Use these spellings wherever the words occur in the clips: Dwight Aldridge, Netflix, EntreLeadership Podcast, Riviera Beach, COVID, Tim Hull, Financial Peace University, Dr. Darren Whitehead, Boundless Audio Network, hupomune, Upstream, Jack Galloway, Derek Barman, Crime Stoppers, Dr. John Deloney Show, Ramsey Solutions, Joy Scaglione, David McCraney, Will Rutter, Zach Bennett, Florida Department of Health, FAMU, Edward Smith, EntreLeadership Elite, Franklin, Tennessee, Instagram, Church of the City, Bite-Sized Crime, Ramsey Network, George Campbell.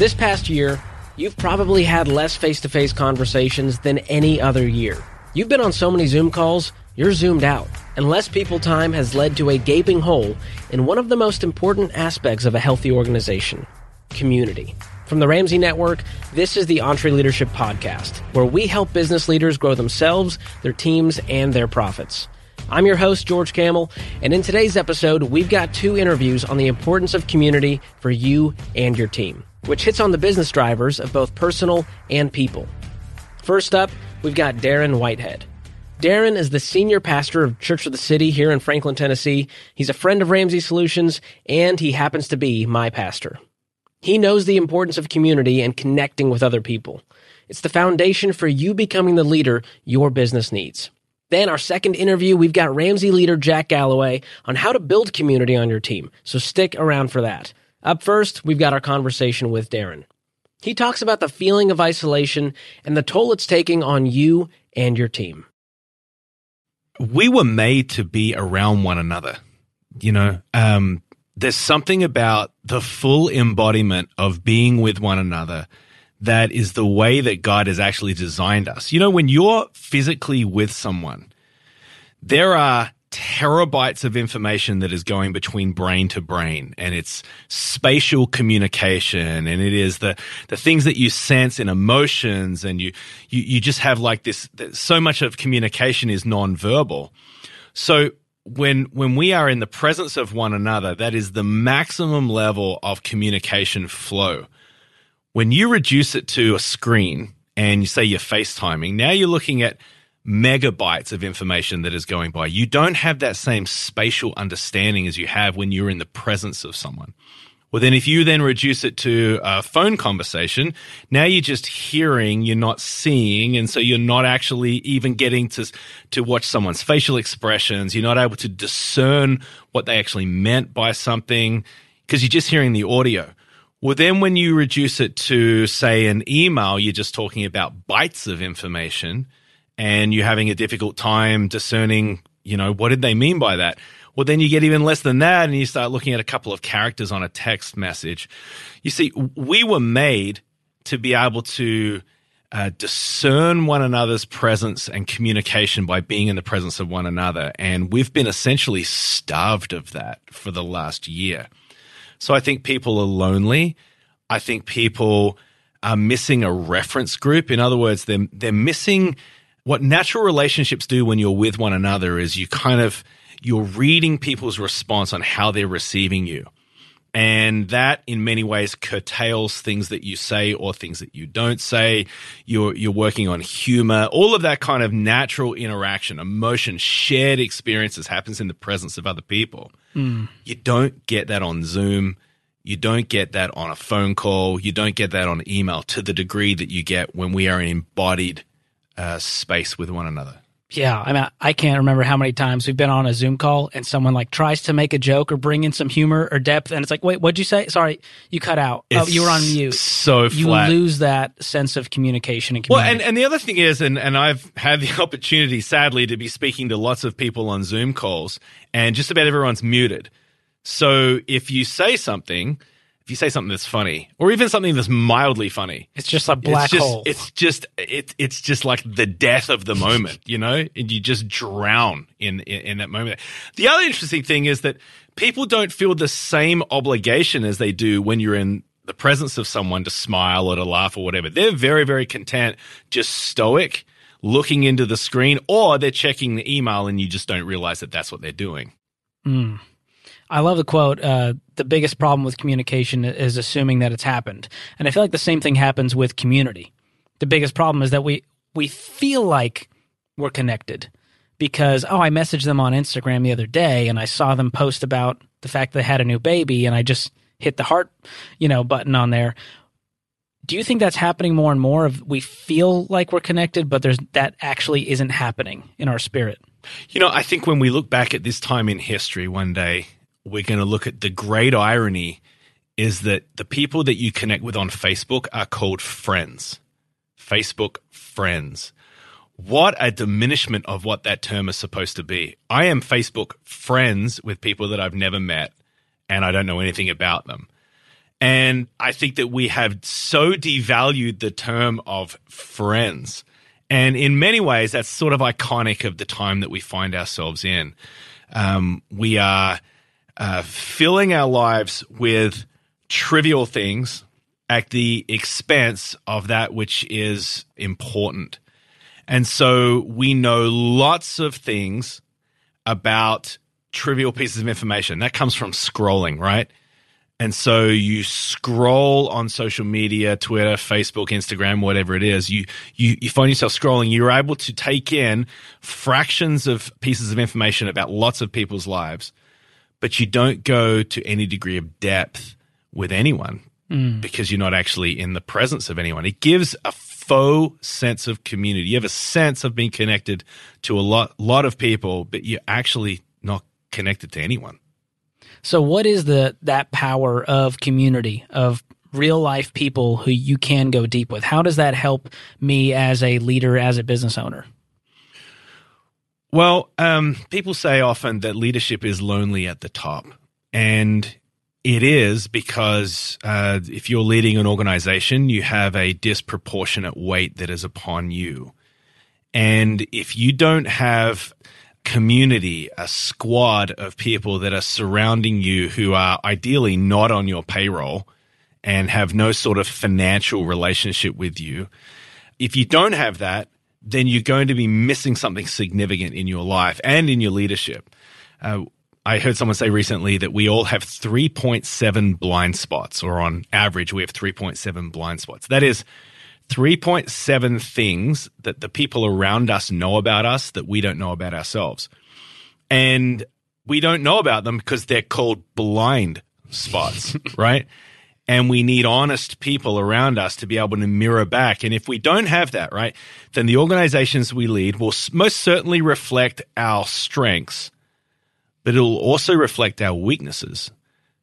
This past year, you've probably had less face-to-face conversations than any other year. You've been on so many Zoom calls, you're zoomed out, and less people time has led to a gaping hole in one of the most important aspects of a healthy organization: community. From the Ramsey Network, this is the EntreLeadership Podcast, where we help business leaders grow themselves, their teams, and their profits. I'm your host, George Campbell, and in today's episode, we've got two interviews on the importance of community for you and your team, which hits on the business drivers of both personal and people. First up, we've got Darren Whitehead. Darren is the senior pastor of Church of the City here in Franklin, Tennessee. He's a friend of Ramsey Solutions, and he happens to be my pastor. He knows the importance of community and connecting with other people. It's the foundation for you becoming the leader your business needs. Then our second interview, we've got Ramsey leader Jack Galloway on how to build community on your team, so stick around for that. Up first, we've got our conversation with Darren. He talks about the feeling of isolation and the toll it's taking on you and your team. We were made to be around one another. You know, there's something about the full embodiment of being with one another that is the way that God has actually designed us. You know, when you're physically with someone, there are terabytes of information that is going between brain to brain, and it's spatial communication, and it is the things that you sense in emotions, and you just have like this, so much of communication is nonverbal. So when we are in the presence of one another, that is the maximum level of communication flow. When you reduce it to a screen and you say you're FaceTiming, now you're looking at megabytes of information that is going by. You don't have that same spatial understanding as you have when you're in the presence of someone. Well, then if you then reduce it to a phone conversation, now you're just hearing, you're not seeing, and so you're not actually even getting to watch someone's facial expressions. You're not able to discern what they actually meant by something because you're just hearing the audio. Well, then when you reduce it to, say, an email, you're just talking about bytes of information and you're having a difficult time discerning, you know, what did they mean by that? Well, then you get even less than that and you start looking at a couple of characters on a text message. You see, we were made to be able to discern one another's presence and communication by being in the presence of one another. And we've been essentially starved of that for the last year. So I think people are lonely. I think people are missing a reference group. In other words, they're missing what natural relationships do when you're with one another is you're reading people's response on how they're receiving you. And that in many ways curtails things that you say or things that you don't say. You're working on humor, all of that kind of natural interaction, emotion, shared experiences happens in the presence of other people. Mm. You don't get that on Zoom. You don't get that on a phone call. You don't get that on email to the degree that you get when we are in embodied space with one another. Yeah, I mean, I can't remember how many times we've been on a Zoom call and someone like tries to make a joke or bring in some humor or depth, and it's like, wait, what'd you say? Sorry, you cut out. It's you were on mute. So flat. You lose that sense of communication and community. Well, and the other thing is, and I've had the opportunity, sadly, to be speaking to lots of people on Zoom calls, and just about everyone's muted. So if you say something, that's funny, or even something that's mildly funny, it's just a black hole. It's just like the death of the moment, you know, and you just drown in that moment. The other interesting thing is that people don't feel the same obligation as they do when you're in the presence of someone to smile or to laugh or whatever. They're very, very content, just stoic, looking into the screen, or they're checking the email and you just don't realize that that's what they're doing. Mm. I love the quote, the biggest problem with communication is assuming that it's happened. And I feel like the same thing happens with community. The biggest problem is that we feel like we're connected because, oh, I messaged them on Instagram the other day and I saw them post about the fact they had a new baby and I just hit the heart, button on there. Do you think that's happening more and more of we feel like we're connected, but that actually isn't happening in our spirit? You know, I think when we look back at this time in history one day, we're going to look at the great irony is that the people that you connect with on Facebook are called friends. Facebook friends. What a diminishment of what that term is supposed to be. I am Facebook friends with people that I've never met and I don't know anything about them. And I think that we have so devalued the term of friends. And in many ways, that's sort of iconic of the time that we find ourselves in. We are filling our lives with trivial things at the expense of that which is important. And so we know lots of things about trivial pieces of information. That comes from scrolling, right? And so you scroll on social media, Twitter, Facebook, Instagram, whatever it is, you find yourself scrolling. You're able to take in fractions of pieces of information about lots of people's lives, but you don't go to any degree of depth with anyone because you're not actually in the presence of anyone. It gives a faux sense of community. You have a sense of being connected to a lot of people, but you're actually not connected to anyone. So what is that power of community, of real life people who you can go deep with? How does that help me as a leader, as a business owner? Well, people say often that leadership is lonely at the top. And it is, because if you're leading an organization, you have a disproportionate weight that is upon you. And if you don't have community, a squad of people that are surrounding you who are ideally not on your payroll and have no sort of financial relationship with you. If you don't have that, then you're going to be missing something significant in your life and in your leadership. I heard someone say recently that we all have 3.7 blind spots, or on average, we have 3.7 blind spots. That is 3.7 things that the people around us know about us that we don't know about ourselves. And we don't know about them because they're called blind spots, right? And we need honest people around us to be able to mirror back. And if we don't have that, right, then the organizations we lead will most certainly reflect our strengths, but it'll also reflect our weaknesses,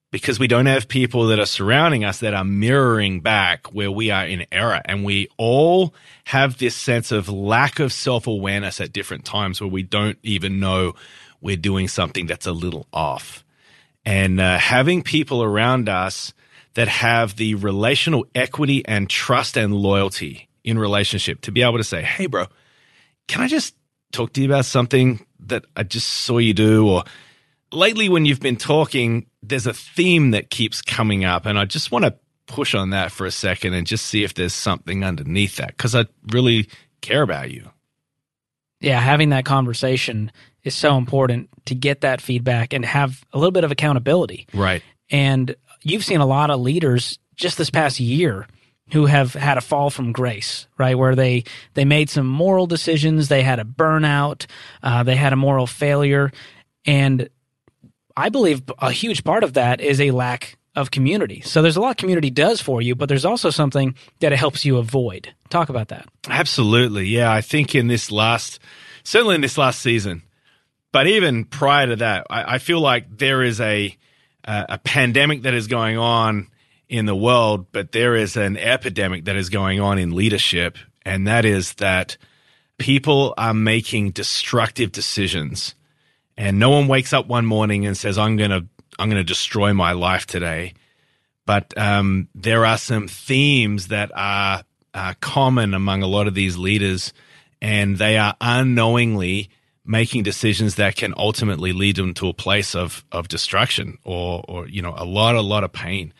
because we don't have people that are surrounding us that are mirroring back where we are in error. And we all have this sense of lack of self-awareness at different times where we don't even know we're doing something that's a little off. And having people around us that have the relational equity and trust and loyalty in relationship to be able to say, hey, bro, can I just talk to you about something that I just saw you do? Or lately, when you've been talking, there's a theme that keeps coming up, and I just want to push on that for a second and just see if there's something underneath that, because I really care about you. Yeah, having that conversation is so important to get that feedback and have a little bit of accountability. Right. And you've seen a lot of leaders just this past year who have had a fall from grace, right? Where they made some moral decisions, they had a burnout, they had a moral failure, and I believe a huge part of that is a lack of community. So there's a lot community does for you, but there's also something that it helps you avoid. Talk about that. Absolutely. Yeah, I think certainly in this last season, but even prior to that, I feel like there is a pandemic that is going on in the world, but there is an epidemic that is going on in leadership, and that is that people are making destructive decisions. And no one wakes up one morning and says, I'm going to destroy my life today. But there are some themes that are common among a lot of these leaders, and they are unknowingly making decisions that can ultimately lead them to a place of destruction or a lot of pain.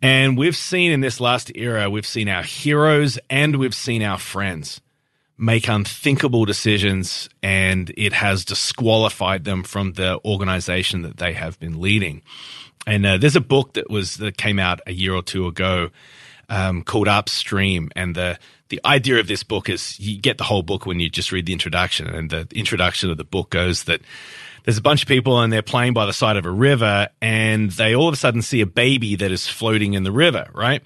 And we've seen in this last era, we've seen our heroes and we've seen our friends make unthinkable decisions, and it has disqualified them from the organization that they have been leading. And there's a book that came out a year or two ago called Upstream, and the idea of this book is you get the whole book when you just read the introduction, and the introduction of the book goes that there's a bunch of people and they're playing by the side of a river, and they all of a sudden see a baby that is floating in the river, right?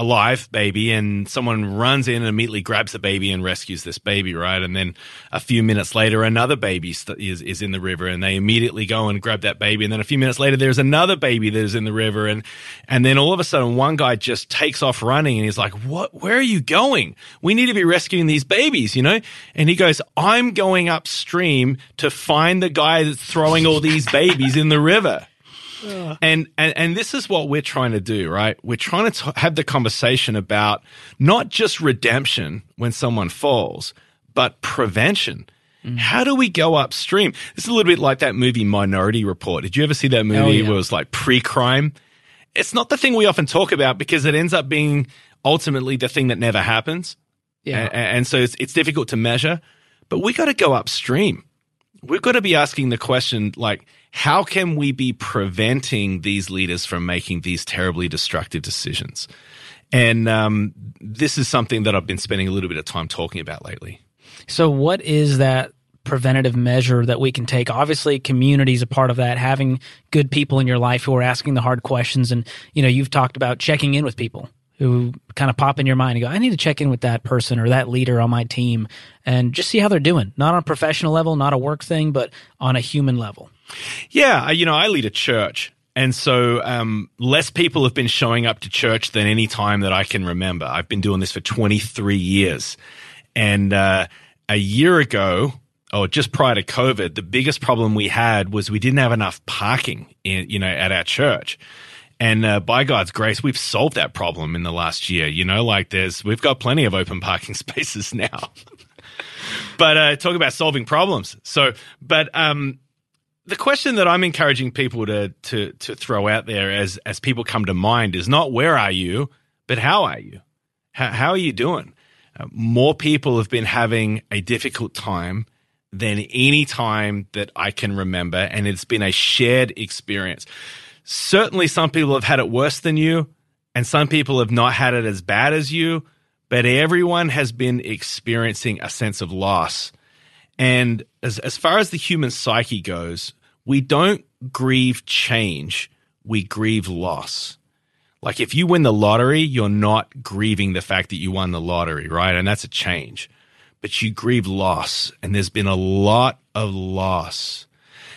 A live baby, and someone runs in and immediately grabs the baby and rescues this baby, right? And then a few minutes later, another baby is in the river, and they immediately go and grab that baby. And then a few minutes later, there's another baby that is in the river. And then all of a sudden, one guy just takes off running, and he's like, "What? Where are you going? We need to be rescuing these babies, you know?" And he goes, "I'm going upstream to find the guy that's throwing all these babies in the river." And this is what we're trying to do, right? We're trying to have the conversation about not just redemption when someone falls, but prevention. How do we go upstream? It's a little bit like that movie Minority Report. Did you ever see that movie where it was like pre-crime? It's not the thing we often talk about because it ends up being ultimately the thing that never happens. Yeah. And so it's difficult to measure, but we got to go upstream. We've got to be asking the question, like, how can we be preventing these leaders from making these terribly destructive decisions? And this is something that I've been spending a little bit of time talking about lately. So what is that preventative measure that we can take? Obviously, community is a part of that, having good people in your life who are asking the hard questions. And, you know, you've talked about checking in with people who kind of pop in your mind and go, I need to check in with that person or that leader on my team and just see how they're doing. Not on a professional level, not a work thing, but on a human level. Yeah. You know, I lead a church. And so less people have been showing up to church than any time that I can remember. I've been doing this for 23 years. And a year ago, or just prior to COVID, the biggest problem we had was we didn't have enough parking, at our church. And by God's grace, we've solved that problem in the last year. You know, like we've got plenty of open parking spaces now. But talk about solving problems. So, but the question that I'm encouraging people to throw out there as people come to mind is not where are you, but how are you? How are you doing? More people have been having a difficult time than any time that I can remember, and it's been a shared experience. Certainly some people have had it worse than you, and some people have not had it as bad as you, but everyone has been experiencing a sense of loss. And as far as the human psyche goes, we don't grieve change, we grieve loss. Like if you win the lottery, you're not grieving the fact that you won the lottery, right? And that's a change. But you grieve loss, and there's been a lot of loss.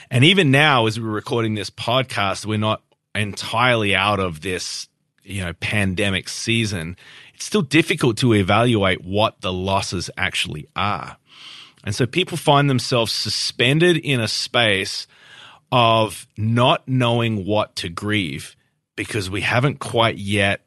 And even now, as we're recording this podcast, we're not entirely out of this, pandemic season. It's still difficult to evaluate what the losses actually are. And so people find themselves suspended in a space of not knowing what to grieve, because we haven't quite yet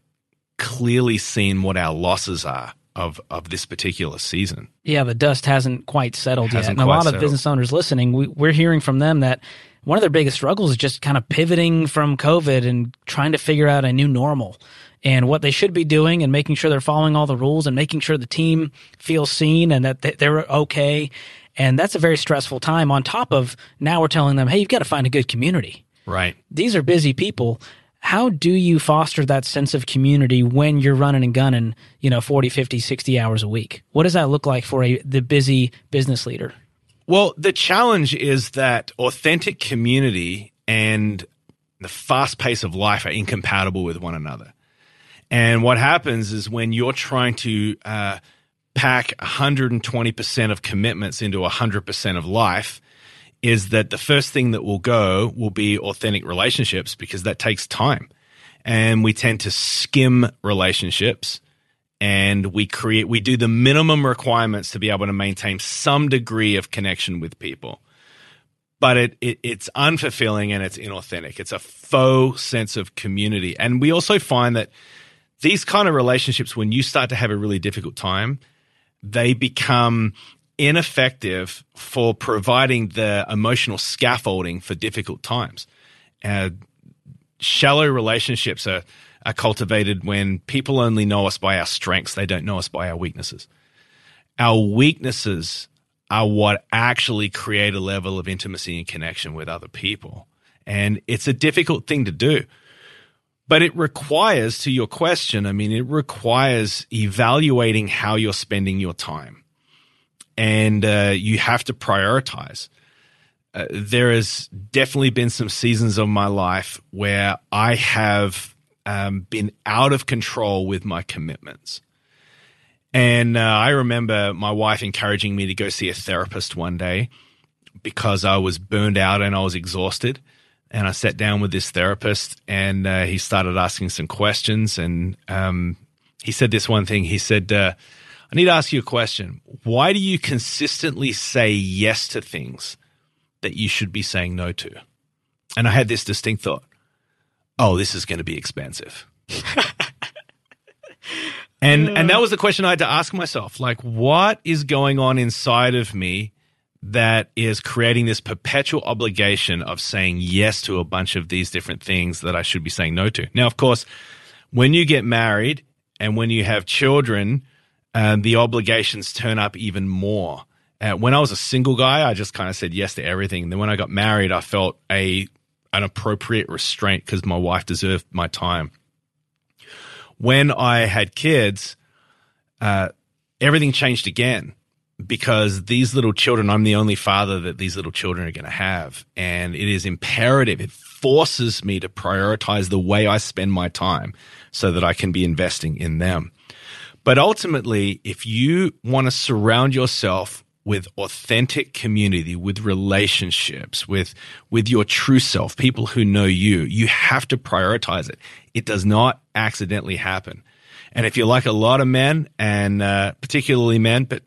clearly seen what our losses are of this particular season. Yeah, the dust hasn't quite settled yet. And a lot of business owners listening, we're hearing from them that one of their biggest struggles is just kind of pivoting from COVID and trying to figure out a new normal and what they should be doing and making sure they're following all the rules and making sure the team feels seen and that they're okay. And that's a very stressful time on top of now we're telling them, hey, you've got to find a good community. Right. These are busy people. How do you foster that sense of community when you're running and gunning, 40, 50, 60 hours a week? What does that look like for the busy business leader? Well, the challenge is that authentic community and the fast pace of life are incompatible with one another. And what happens is when you're trying to pack 120% of commitments into 100% of life, is that the first thing that will go will be authentic relationships, because that takes time. And we tend to skim relationships, and we do the minimum requirements to be able to maintain some degree of connection with people. But it's unfulfilling and it's inauthentic. It's a faux sense of community. And we also find that these kind of relationships, when you start to have a really difficult time, they become ineffective for providing the emotional scaffolding for difficult times. Shallow relationships are cultivated when people only know us by our strengths. They don't know us by our weaknesses. Our weaknesses are what actually create a level of intimacy and connection with other people. And it's a difficult thing to do. But it requires, to your question, it requires evaluating how you're spending your time. And you have to prioritize. There has definitely been some seasons of my life where I have been out of control with my commitments. And I remember my wife encouraging me to go see a therapist one day because I was burned out and I was exhausted. And I sat down with this therapist, and he started asking some questions. And he said this one thing. He said, I need to ask you a question. Why do you consistently say yes to things that you should be saying no to? And I had this distinct thought. oh, this is going to be expensive. And that was the question I had to ask myself. Like, what is going on inside of me that is creating this perpetual obligation of saying yes to a bunch of these different things that I should be saying no to? Now, of course, when you get married and when you have children, the obligations turn up even more. When I was a single guy, I just kind of said yes to everything. And then when I got married, I felt an appropriate restraint because my wife deserved my time. When I had kids, everything changed again because these little children, I'm the only father that these little children are going to have. And it is imperative. It forces me to prioritize the way I spend my time so that I can be investing in them. But ultimately, if you want to surround yourself with authentic community, with relationships, with your true self, people who know you, you have to prioritize it. It does not accidentally happen. And if you're like a lot of men, and particularly men, but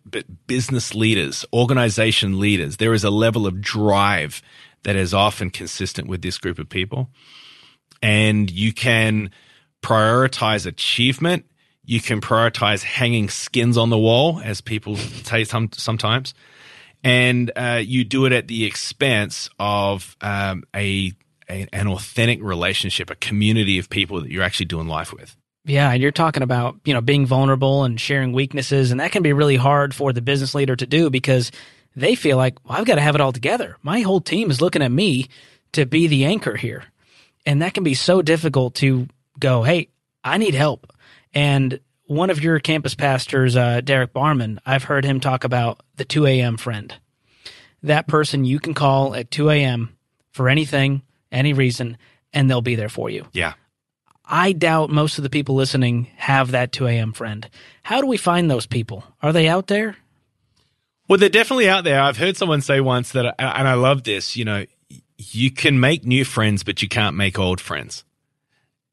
business leaders, organization leaders, there is a level of drive that is often consistent with this group of people. And you can prioritize achievement. You can prioritize hanging skins on the wall, as people say sometimes, and you do it at the expense of an authentic relationship, a community of people that you're actually doing life with. Yeah, and you're talking about, you know, being vulnerable and sharing weaknesses, and that can be really hard for the business leader to do because they feel like, well, I've got to have it all together. My whole team is looking at me to be the anchor here, and that can be so difficult to go, hey, I need help. And one of your campus pastors, Derek Barman, I've heard him talk about the 2 a.m. friend. That person you can call at 2 a.m. for anything, any reason, and they'll be there for you. Yeah. I doubt most of the people listening have that 2 a.m. friend. How do we find those people? Are they out there? Well, they're definitely out there. I've heard someone say once that, and I love this, you know, you can make new friends, but you can't make old friends.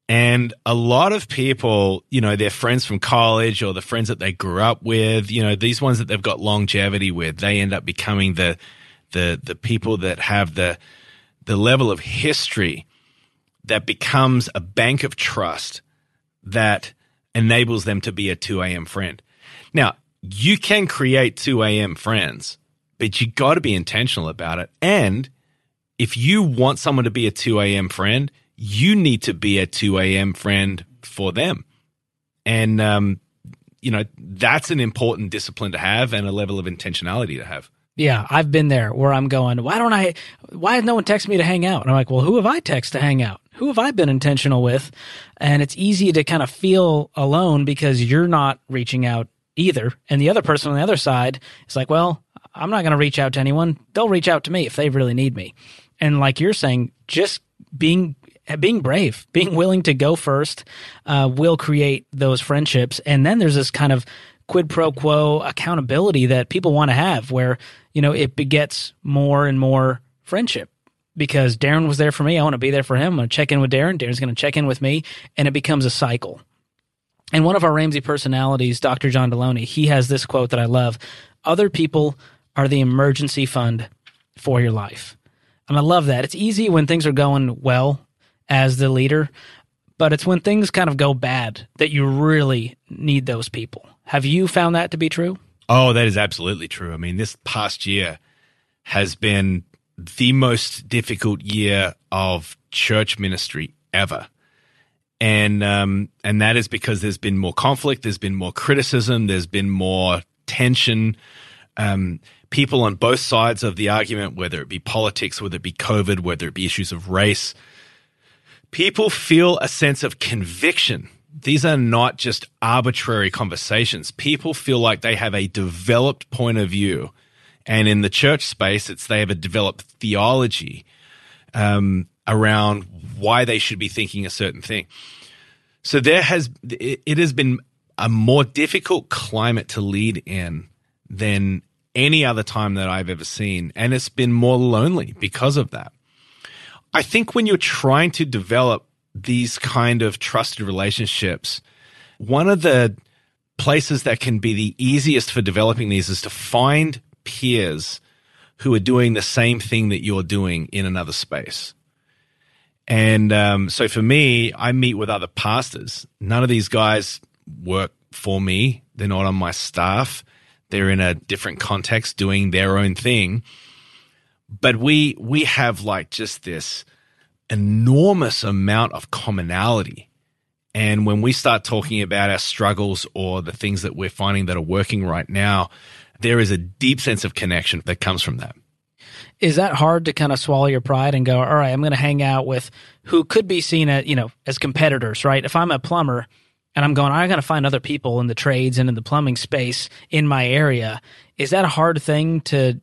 And a lot of people, you know, their friends from college or the friends that they grew up with, you know, these ones that they've got longevity with, they end up becoming the people that have the level of history that becomes a bank of trust that enables them to be a 2 a.m. friend. Now, you can create 2 a.m. friends, but you got to be intentional about it. And if you want someone to be a 2 a.m. friend, you need to be a 2 a.m. friend for them. And, you know, that's an important discipline to have and a level of intentionality to have. Yeah, I've been there where I'm going, why has no one texted me to hang out? And I'm like, well, who have I texted to hang out? Who have I been intentional with? And it's easy to kind of feel alone because you're not reaching out either. And the other person on the other side is like, well, I'm not going to reach out to anyone. They'll reach out to me if they really need me. And like you're saying, just being brave, being willing to go first will create those friendships. And then there's this kind of quid pro quo accountability that people want to have where, you know, it begets more and more friendship because Darren was there for me. I want to be there for him. I'm going to check in with Darren. Darren's going to check in with me. And it becomes a cycle. And one of our Ramsey personalities, Dr. John Deloney, he has this quote that I love. Other people are the emergency fund for your life. And I love that. It's easy when things are going well as the leader, but it's when things kind of go bad that you really need those people. Have you found that to be true? Oh, that is absolutely true. I mean, this past year has been the most difficult year of church ministry ever. And that is because there's been more conflict, there's been more criticism, there's been more tension. People on both sides of the argument, whether it be politics, whether it be COVID, whether it be issues of race, people feel a sense of conviction. These are not just arbitrary conversations. People feel like they have a developed point of view. And in the church space, it's they have a developed theology around why they should be thinking a certain thing. So it has been a more difficult climate to lead in than any other time that I've ever seen. And it's been more lonely because of that. I think when you're trying to develop these kind of trusted relationships, one of the places that can be the easiest for developing these is to find peers who are doing the same thing that you're doing in another space. And so for me, I meet with other pastors. None of these guys work for me. They're not on my staff. They're in a different context doing their own thing. But we have like just this enormous amount of commonality. And when we start talking about our struggles or the things that we're finding that are working right now, there is a deep sense of connection that comes from that. Is that hard to kind of swallow your pride and go, all right, I'm going to hang out with who could be seen as, you know, as competitors, right? If I'm a plumber and I'm going, I got to find other people in the trades and in the plumbing space in my area. Is that a hard thing to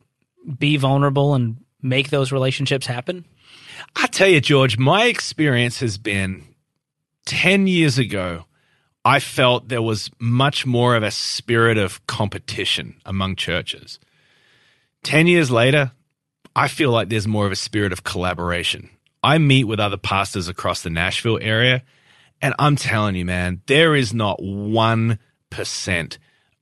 be vulnerable and make those relationships happen? I tell you, George, my experience has been 10 years ago, I felt there was much more of a spirit of competition among churches. 10 years later, I feel like there's more of a spirit of collaboration. I meet with other pastors across the Nashville area, and I'm telling you, man, there is not 1%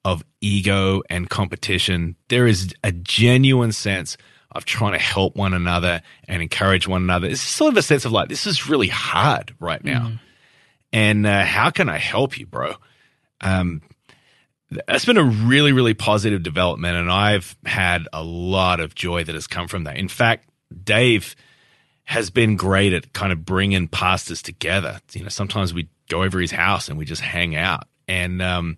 of ego and competition. There is a genuine sense of trying to help one another and encourage one another. It's sort of a sense of like, this is really hard right now. Mm. And how can I help you, bro? That's been a really, really positive development, and I've had a lot of joy that has come from that. In fact, Dave has been great at kind of bringing pastors together. You know, sometimes we go over his house and we just hang out. And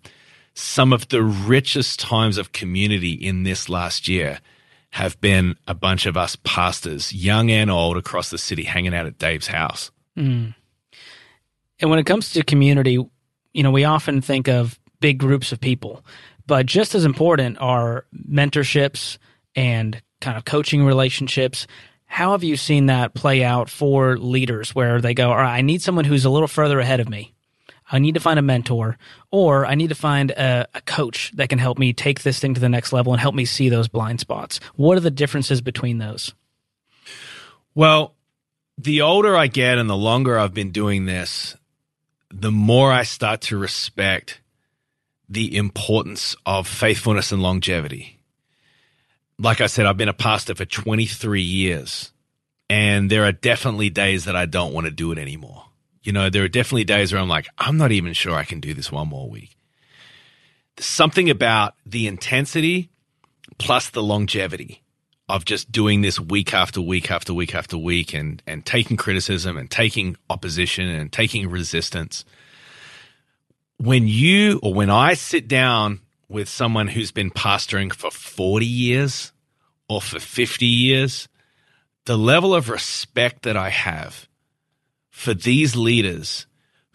some of the richest times of community in this last year have been a bunch of us pastors, young and old, across the city hanging out at Dave's house. Mm. And when it comes to community, you know, we often think of big groups of people, but just as important are mentorships and kind of coaching relationships. How have you seen that play out for leaders where they go, all right, I need someone who's a little further ahead of me. I need to find a mentor, or I need to find a coach that can help me take this thing to the next level and help me see those blind spots. What are the differences between those? Well, the older I get and the longer I've been doing this, the more I start to respect the importance of faithfulness and longevity. Like I said, I've been a pastor for 23 years, and there are definitely days that I don't want to do it anymore. You know, there are definitely days where I'm like, I'm not even sure I can do this one more week. There's something about the intensity plus the longevity of just doing this week after week after week after week and taking criticism and taking opposition and taking resistance. When you or when I sit down with someone who's been pastoring for 40 years or for 50 years, the level of respect that I have for these leaders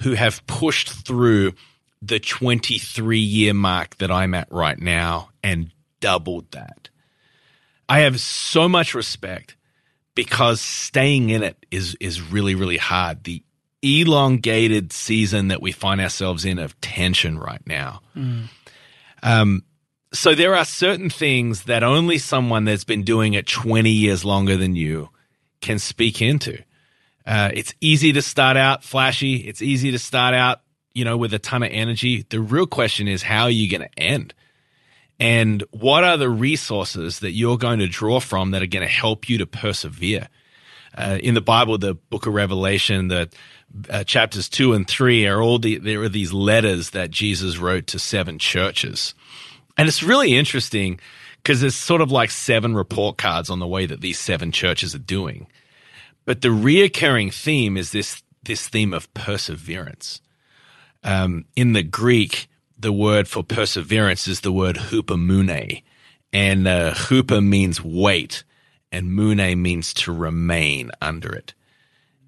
who have pushed through the 23-year mark that I'm at right now and doubled that. I have so much respect because staying in it is really, really hard. The elongated season that we find ourselves in of tension right now. Mm. So there are certain things that only someone that's been doing it 20 years longer than you can speak into. It's easy to start out flashy. It's easy to start out, you know, with a ton of energy. The real question is, how are you going to end? And what are the resources that you're going to draw from that are going to help you to persevere? In the Bible, the book of Revelation, the chapters 2 and 3 are there are these letters that Jesus wrote to 7 churches. And it's really interesting because there's sort of like 7 report cards on the way that these 7 churches are doing. But the reoccurring theme is this theme of perseverance. In the Greek, the word for perseverance is the word hupomune, and hupa means weight, and mune means to remain under it.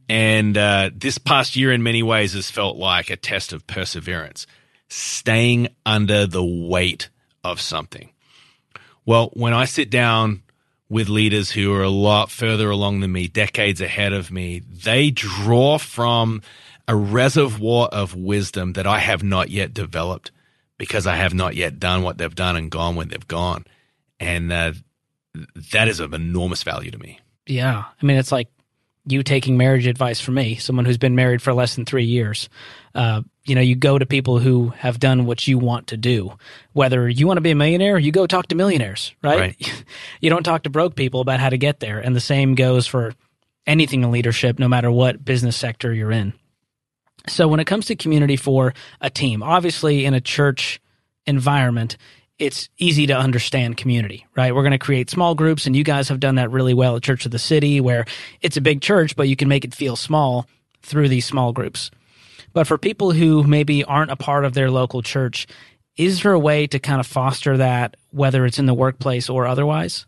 And this past year, in many ways, has felt like a test of perseverance, staying under the weight of something. Well, when I sit down with leaders who are a lot further along than me, decades ahead of me, they draw from a reservoir of wisdom that I have not yet developed because I have not yet done what they've done and gone when they've gone. And that is of enormous value to me. Yeah. I mean, it's like you taking marriage advice from me, someone who's been married for less than 3 years. You know, you go to people who have done what you want to do. Whether you want to be a millionaire, you go talk to millionaires, right? You don't talk to broke people about how to get there. And the same goes for anything in leadership, no matter what business sector you're in. So when it comes to community for a team, obviously in a church environment, it's easy to understand community, right? We're going to create small groups, and you guys have done that really well at Church of the City, where it's a big church, but you can make it feel small through these small groups. But for people who maybe aren't a part of their local church, is there a way to kind of foster that, whether it's in the workplace or otherwise?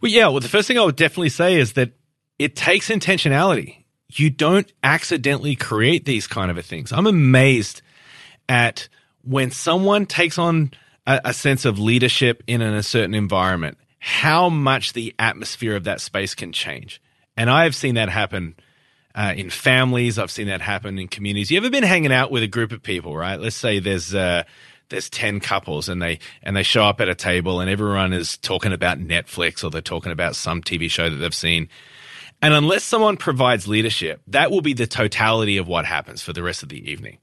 Well, yeah. Well, the first thing I would definitely say is that it takes intentionality. You don't accidentally create these kind of things. I'm amazed at when someone takes on a sense of leadership in a certain environment, how much the atmosphere of that space can change. And I've seen that happen in families. I've seen that happen in communities. You ever been hanging out with a group of people, right? Let's say there's 10 couples, and they show up at a table, and everyone is talking about Netflix, or they're talking about some TV show that they've seen. And unless someone provides leadership, that will be the totality of what happens for the rest of the evening.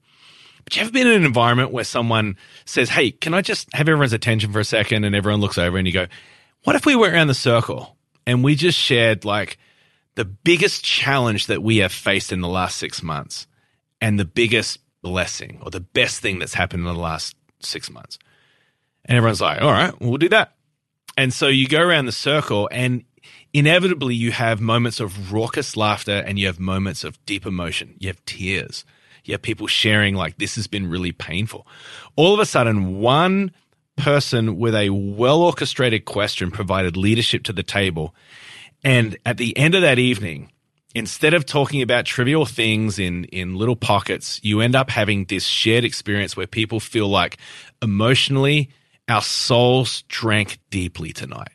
But you ever been in an environment where someone says, hey, can I just have everyone's attention for a second? And everyone looks over and you go, what if we went around the circle and we just shared like the biggest challenge that we have faced in the last 6 months and the biggest blessing or the best thing that's happened in the last 6 months? And everyone's like, all right, we'll do that. And so you go around the circle, and inevitably you have moments of raucous laughter, and you have moments of deep emotion. You have tears. You have people sharing like, this has been really painful. All of a sudden, one person with a well-orchestrated question provided leadership to the table. And at the end of that evening, instead of talking about trivial things in little pockets, you end up having this shared experience where people feel like emotionally, our souls drank deeply tonight.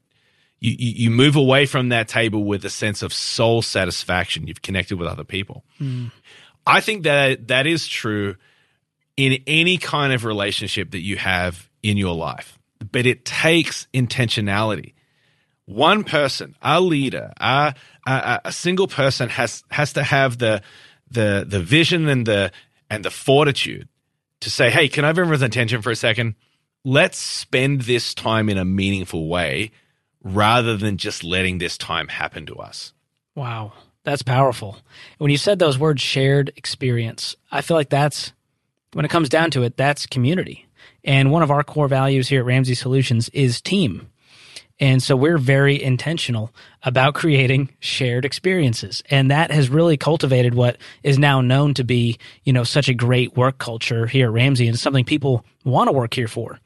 You move away from that table with a sense of soul satisfaction. You've connected with other people. Mm. I think that is true in any kind of relationship that you have in your life, but it takes intentionality. One person, our leader, a single person has to have the vision and the fortitude to say, hey, can I have everyone's attention for a second? Let's spend this time in a meaningful way, rather than just letting this time happen to us. Wow, that's powerful. When you said those words, shared experience, I feel like that's, when it comes down to it, that's community. And one of our core values here at Ramsey Solutions is team. And so we're very intentional about creating shared experiences. And that has really cultivated what is now known to be, you know, such a great work culture here at Ramsey, and something people want to work here for.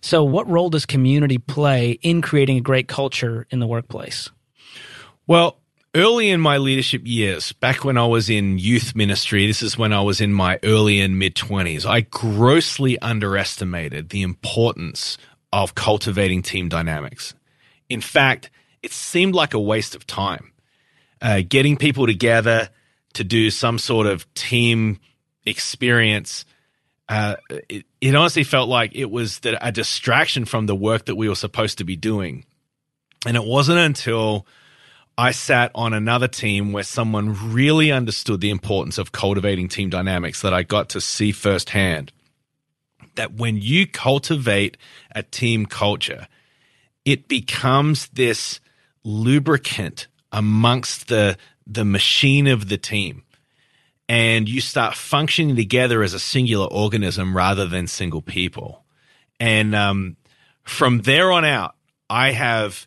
So what role does community play in creating a great culture in the workplace? Well, early in my leadership years, back when I was in youth ministry, this is when I was in my early and mid-20s, I grossly underestimated the importance of cultivating team dynamics. In fact, it seemed like a waste of time. Getting people together to do some sort of team experience, it honestly felt like it was a distraction from the work that we were supposed to be doing. And it wasn't until I sat on another team where someone really understood the importance of cultivating team dynamics that I got to see firsthand that when you cultivate a team culture, it becomes this lubricant amongst the machine of the team. And you start functioning together as a singular organism rather than single people. And from there on out, I have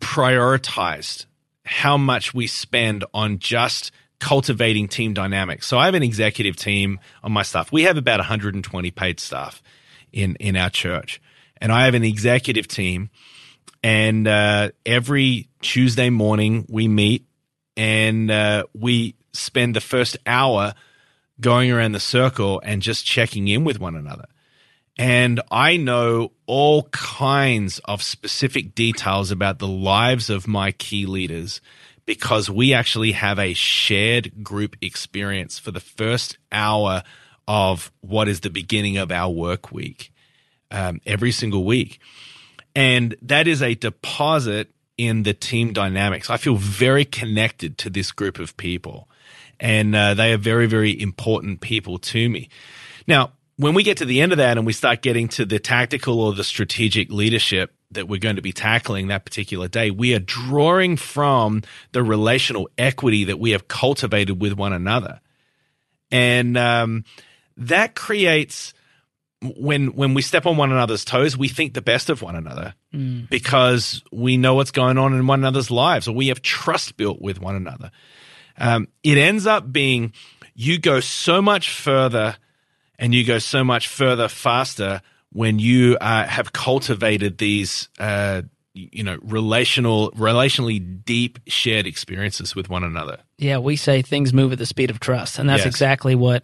prioritized how much we spend on just cultivating team dynamics. So I have an executive team on my staff. We have about 120 paid staff in our church. And I have an executive team, and every Tuesday morning we meet, and we spend the first hour going around the circle and just checking in with one another. And I know all kinds of specific details about the lives of my key leaders because we actually have a shared group experience for the first hour of what is the beginning of our work week. Every single week. And that is a deposit in the team dynamics. I feel very connected to this group of people, and they are very, very important people to me. Now, when we get to the end of that and we start getting to the tactical or the strategic leadership, that we're going to be tackling that particular day, we are drawing from the relational equity that we have cultivated with one another. And that creates, when we step on one another's toes, we think the best of one another because we know what's going on in one another's lives, or we have trust built with one another. It ends up being you go so much further and you go so much further faster when you have cultivated these, relationally deep shared experiences with one another. Yeah, we say things move at the speed of trust, and that's exactly what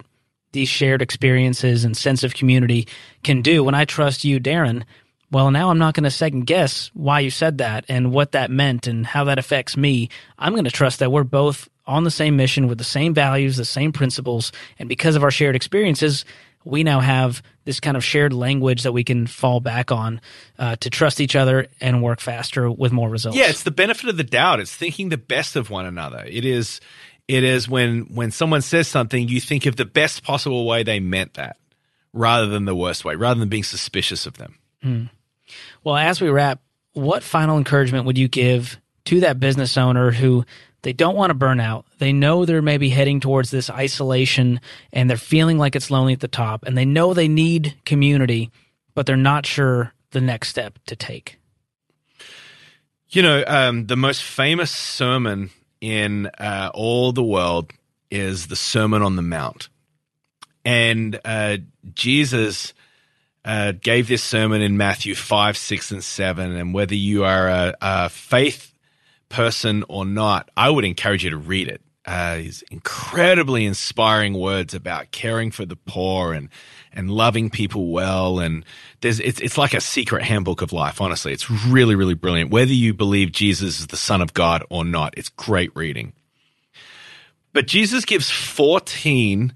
these shared experiences and sense of community can do. When I trust you, Darren, well, now I'm not going to second guess why you said that and what that meant and how that affects me. I'm going to trust that we're both on the same mission with the same values, the same principles, and because of our shared experiences, we now have this kind of shared language that we can fall back on to trust each other and work faster with more results. Yeah, it's the benefit of the doubt. It's thinking the best of one another. It is when someone says something, you think of the best possible way they meant that rather than the worst way, rather than being suspicious of them. Mm. Well, as we wrap, what final encouragement would you give to that business owner who they don't want to burn out? They know they're maybe heading towards this isolation and they're feeling like it's lonely at the top, and they know they need community, but they're not sure the next step to take. You know, the most famous sermon in all the world is the Sermon on the Mount. And Jesus gave this sermon in Matthew 5, 6, and 7. And whether you are a faith person or not, I would encourage you to read it. These incredibly inspiring words about caring for the poor and loving people well. And it's like a secret handbook of life, honestly. It's really, really brilliant. Whether you believe Jesus is the Son of God or not, it's great reading. But Jesus gives 14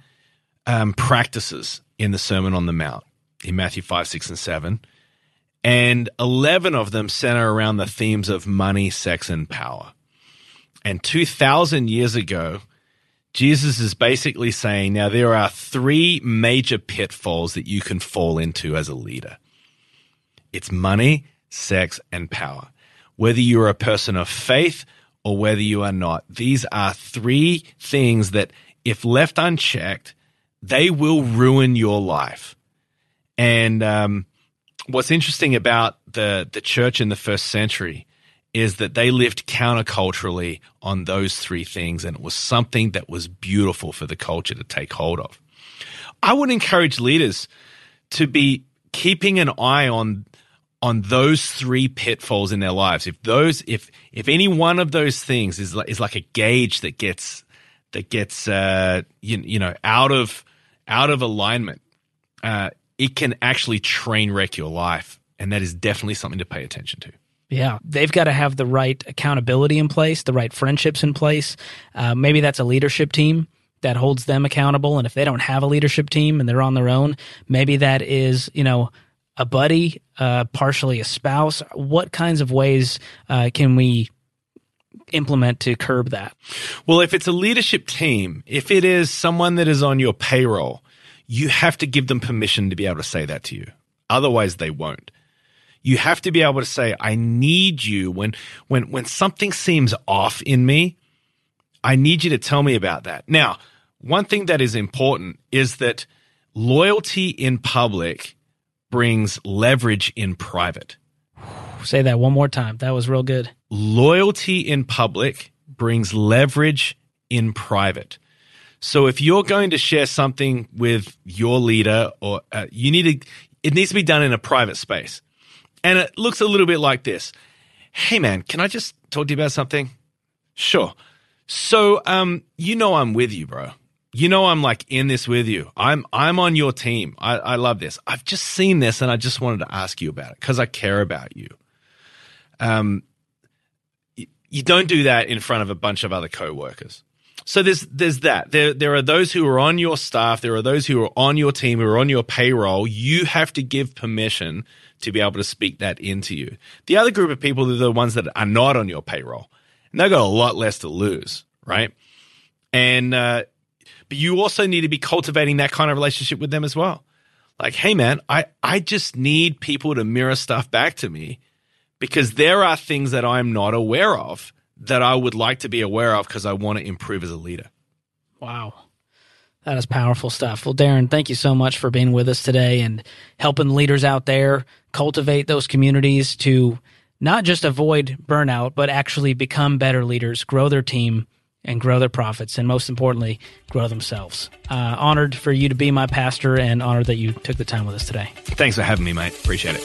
practices in the Sermon on the Mount in Matthew 5, 6, and 7. And 11 of them center around the themes of money, sex, and power. And 2,000 years ago, Jesus is basically saying, now there are three major pitfalls that you can fall into as a leader. It's money, sex, and power. Whether you're a person of faith or whether you are not, these are three things that, if left unchecked, they will ruin your life. And what's interesting about the church in the first century is that they lived counterculturally on those three things, and it was something that was beautiful for the culture to take hold of. I would encourage leaders to be keeping an eye on those three pitfalls in their lives. If any one of those things is like a gauge that gets out of alignment, it can actually train wreck your life, and that is definitely something to pay attention to. Yeah, they've got to have the right accountability in place, the right friendships in place. Maybe that's a leadership team that holds them accountable, and if they don't have a leadership team and they're on their own, maybe that is, a buddy, partially a spouse. What kinds of ways can we implement to curb that? Well, if it's a leadership team, if it is someone that is on your payroll, you have to give them permission to be able to say that to you. Otherwise, they won't. You have to be able to say, I need you when something seems off in me, I need you to tell me about that. Now, one thing that is important is that loyalty in public brings leverage in private. Say that one more time. That was real good. Loyalty in public brings leverage in private. So if you're going to share something with your leader, or it needs to be done in a private space. And it looks a little bit like this. Hey, man, can I just talk to you about something? Sure. So, I'm with you, bro. I'm like in this with you. I'm on your team. I love this. I've just seen this and I just wanted to ask you about it because I care about you. You don't do that in front of a bunch of other coworkers. So there's that. There are those who are on your staff. There are those who are on your team, who are on your payroll. You have to give permission to be able to speak that into you. The other group of people are the ones that are not on your payroll, and they've got a lot less to lose, right? And but you also need to be cultivating that kind of relationship with them as well. Like, hey, man, I just need people to mirror stuff back to me because there are things that I'm not aware of that I would like to be aware of because I want to improve as a leader. Wow. That is powerful stuff. Well, Darren, thank you so much for being with us today and helping leaders out there cultivate those communities to not just avoid burnout, but actually become better leaders, grow their team, and grow their profits, and most importantly, grow themselves. Honored for you to be my pastor and honored that you took the time with us today. Thanks for having me, mate. Appreciate it.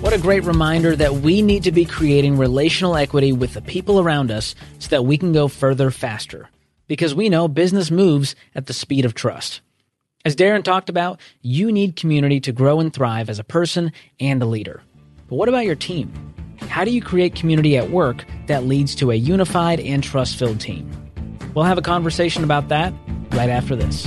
What a great reminder that we need to be creating relational equity with the people around us so that we can go further faster. Because we know business moves at the speed of trust. As Darren talked about, you need community to grow and thrive as a person and a leader. But what about your team? How do you create community at work that leads to a unified and trust-filled team? We'll have a conversation about that right after this.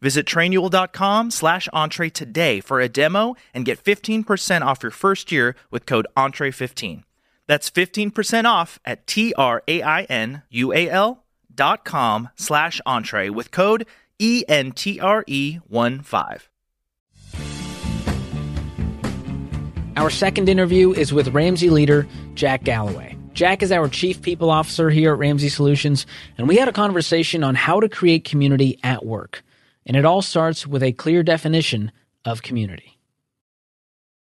Visit Trainual.com/Entree today for a demo and get 15% off your first year with code ENTRE15. That's 15% off at Trainual.com/Entree with code ENTRE15. Our second interview is with Ramsey leader Jack Galloway. Jack is our Chief People Officer here at Ramsey Solutions, and we had a conversation on how to create community at work. And it all starts with a clear definition of community.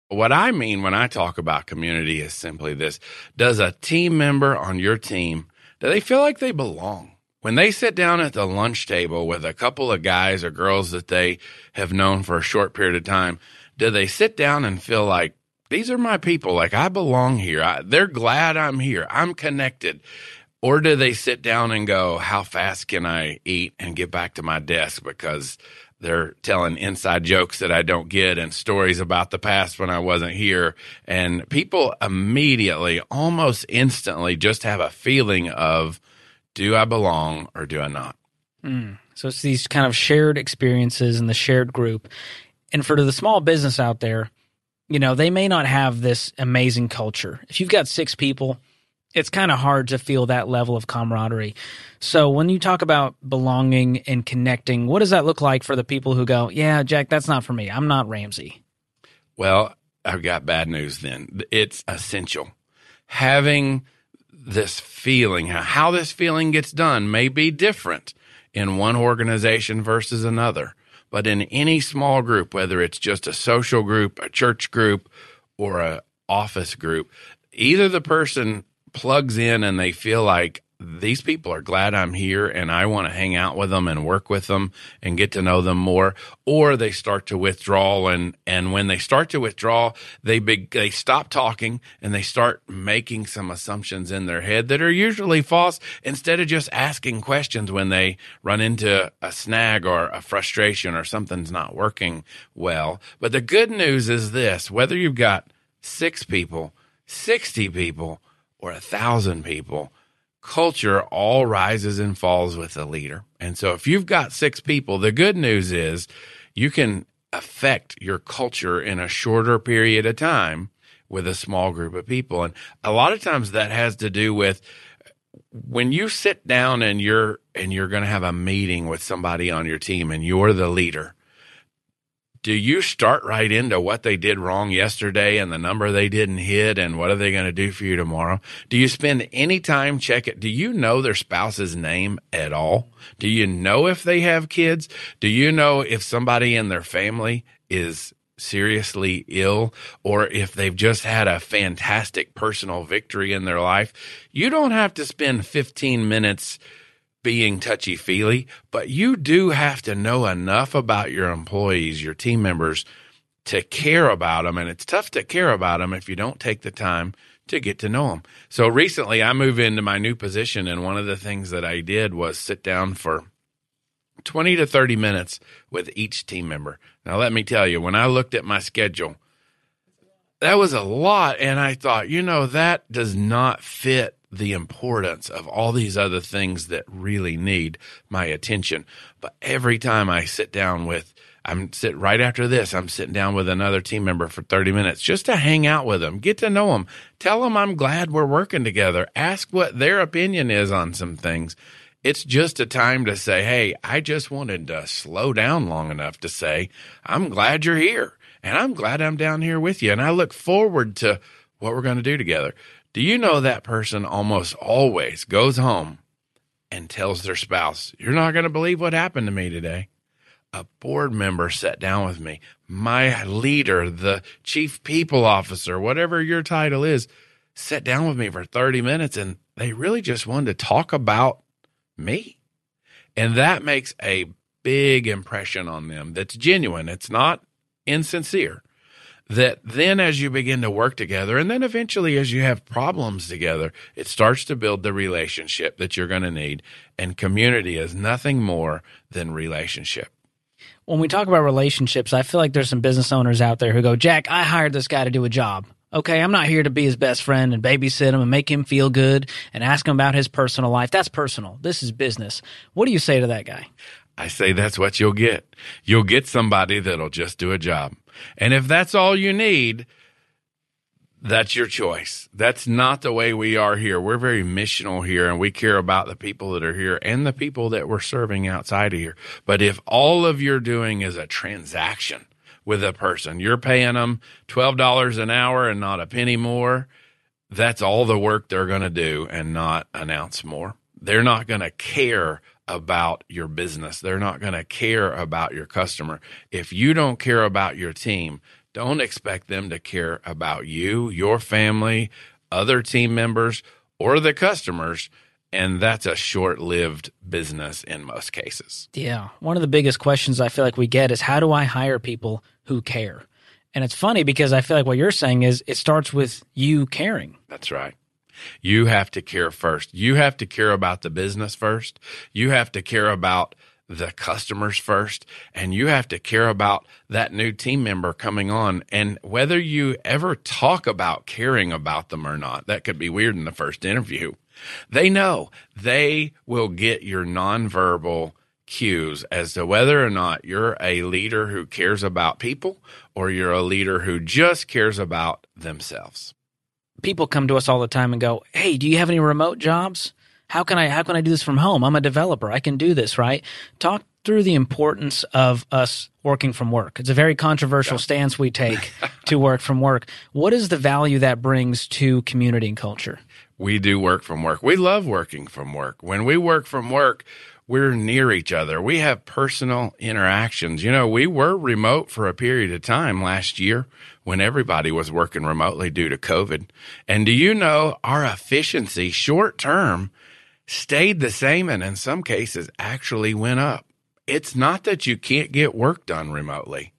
What I mean when I talk about community is simply this. Does a team member on your team, do they feel like they belong? When they sit down at the lunch table with a couple of guys or girls that they have known for a short period of time, do they sit down and feel like, these are my people, like I belong here, they're glad I'm here, I'm connected? Or do they sit down and go, how fast can I eat and get back to my desk because they're telling inside jokes that I don't get and stories about the past when I wasn't here? And people immediately, almost instantly, just have a feeling of, do I belong or do I not? So it's these kind of shared experiences in the shared group. And for the small business out there, you know, they may not have this amazing culture. If you've got 6 people, it's kind of hard to feel that level of camaraderie. So when you talk about belonging and connecting, what does that look like for the people who go, yeah, Jack, that's not for me. I'm not Ramsey. Well, I've got bad news then. It's essential. Having this feeling, how this feeling gets done may be different in one organization versus another, But in any small group, whether it's just a social group, a church group, or an office group, either the person plugs in and they feel like, these people are glad I'm here and I want to hang out with them and work with them and get to know them more, or they start to withdraw. And when they start to withdraw, they stop talking and they start making some assumptions in their head that are usually false, instead of just asking questions when they run into a snag or a frustration or something's not working well. But the good news is this: whether you've got 6 people, 60 people, or 1,000 people, culture all rises and falls with the leader. And so if you've got 6 people, the good news is you can affect your culture in a shorter period of time with a small group of people. And a lot of times that has to do with when you sit down and you're going to have a meeting with somebody on your team and you're the leader. Do you start right into what they did wrong yesterday and the number they didn't hit and what are they going to do for you tomorrow? Do you spend any time checking? Do you know their spouse's name at all? Do you know if they have kids? Do you know if somebody in their family is seriously ill or if they've just had a fantastic personal victory in their life? You don't have to spend 15 minutes being touchy-feely, but you do have to know enough about your employees, your team members, to care about them. And it's tough to care about them if you don't take the time to get to know them. So recently I moved into my new position, and one of the things that I did was sit down for 20 to 30 minutes with each team member. Now, let me tell you, when I looked at my schedule, that was a lot. And I thought, that does not fit the importance of all these other things that really need my attention. But every time I sit down with, right after this, I'm sitting down with another team member for 30 minutes just to hang out with them, get to know them, tell them I'm glad we're working together, ask what their opinion is on some things. It's just a time to say, hey, I just wanted to slow down long enough to say, I'm glad you're here and I'm glad I'm down here with you. And I look forward to what we're going to do together. Do you know that person almost always goes home and tells their spouse, you're not going to believe what happened to me today? A board member sat down with me. My leader, the chief people officer, whatever your title is, sat down with me for 30 minutes, and they really just wanted to talk about me. And that makes a big impression on them that's genuine. It's not insincere. That then as you begin to work together, and then eventually as you have problems together, it starts to build the relationship that you're going to need. And community is nothing more than relationship. When we talk about relationships, I feel like there's some business owners out there who go, Jack, I hired this guy to do a job. Okay, I'm not here to be his best friend and babysit him and make him feel good and ask him about his personal life. That's personal. This is business. What do you say to that guy? I say that's what you'll get. You'll get somebody that'll just do a job. And if that's all you need, that's your choice. That's not the way we are here. We're very missional here, and we care about the people that are here and the people that we're serving outside of here. But if all of you're doing is a transaction with a person, you're paying them $12 an hour and not a penny more, that's all the work they're going to do and not an ounce more. They're not going to care about your business. They're not going to care about your customer. If you don't care about your team, don't expect them to care about you, your family, other team members, or the customers. And that's a short-lived business in most cases. Yeah. One of the biggest questions I feel like we get is, how do I hire people who care? And it's funny because I feel like what you're saying is it starts with you caring. That's right. You have to care first. You have to care about the business first. You have to care about the customers first. And you have to care about that new team member coming on. And whether you ever talk about caring about them or not, that could be weird in the first interview. They know. They will get your nonverbal cues as to whether or not you're a leader who cares about people or you're a leader who just cares about themselves. People come to us all the time and go, hey, do you have any remote jobs? How can I do this from home? I'm a developer. I can do this, right? Talk through the importance of us working from work. It's a very controversial stance we take to work from work. What is the value that brings to community and culture? We do work from work. We love working from work. When we work from work, we're near each other. We have personal interactions. You know, we were remote for a period of time last year when everybody was working remotely due to COVID. And do you know our efficiency short term stayed the same and in some cases actually went up? It's not that you can't get work done remotely,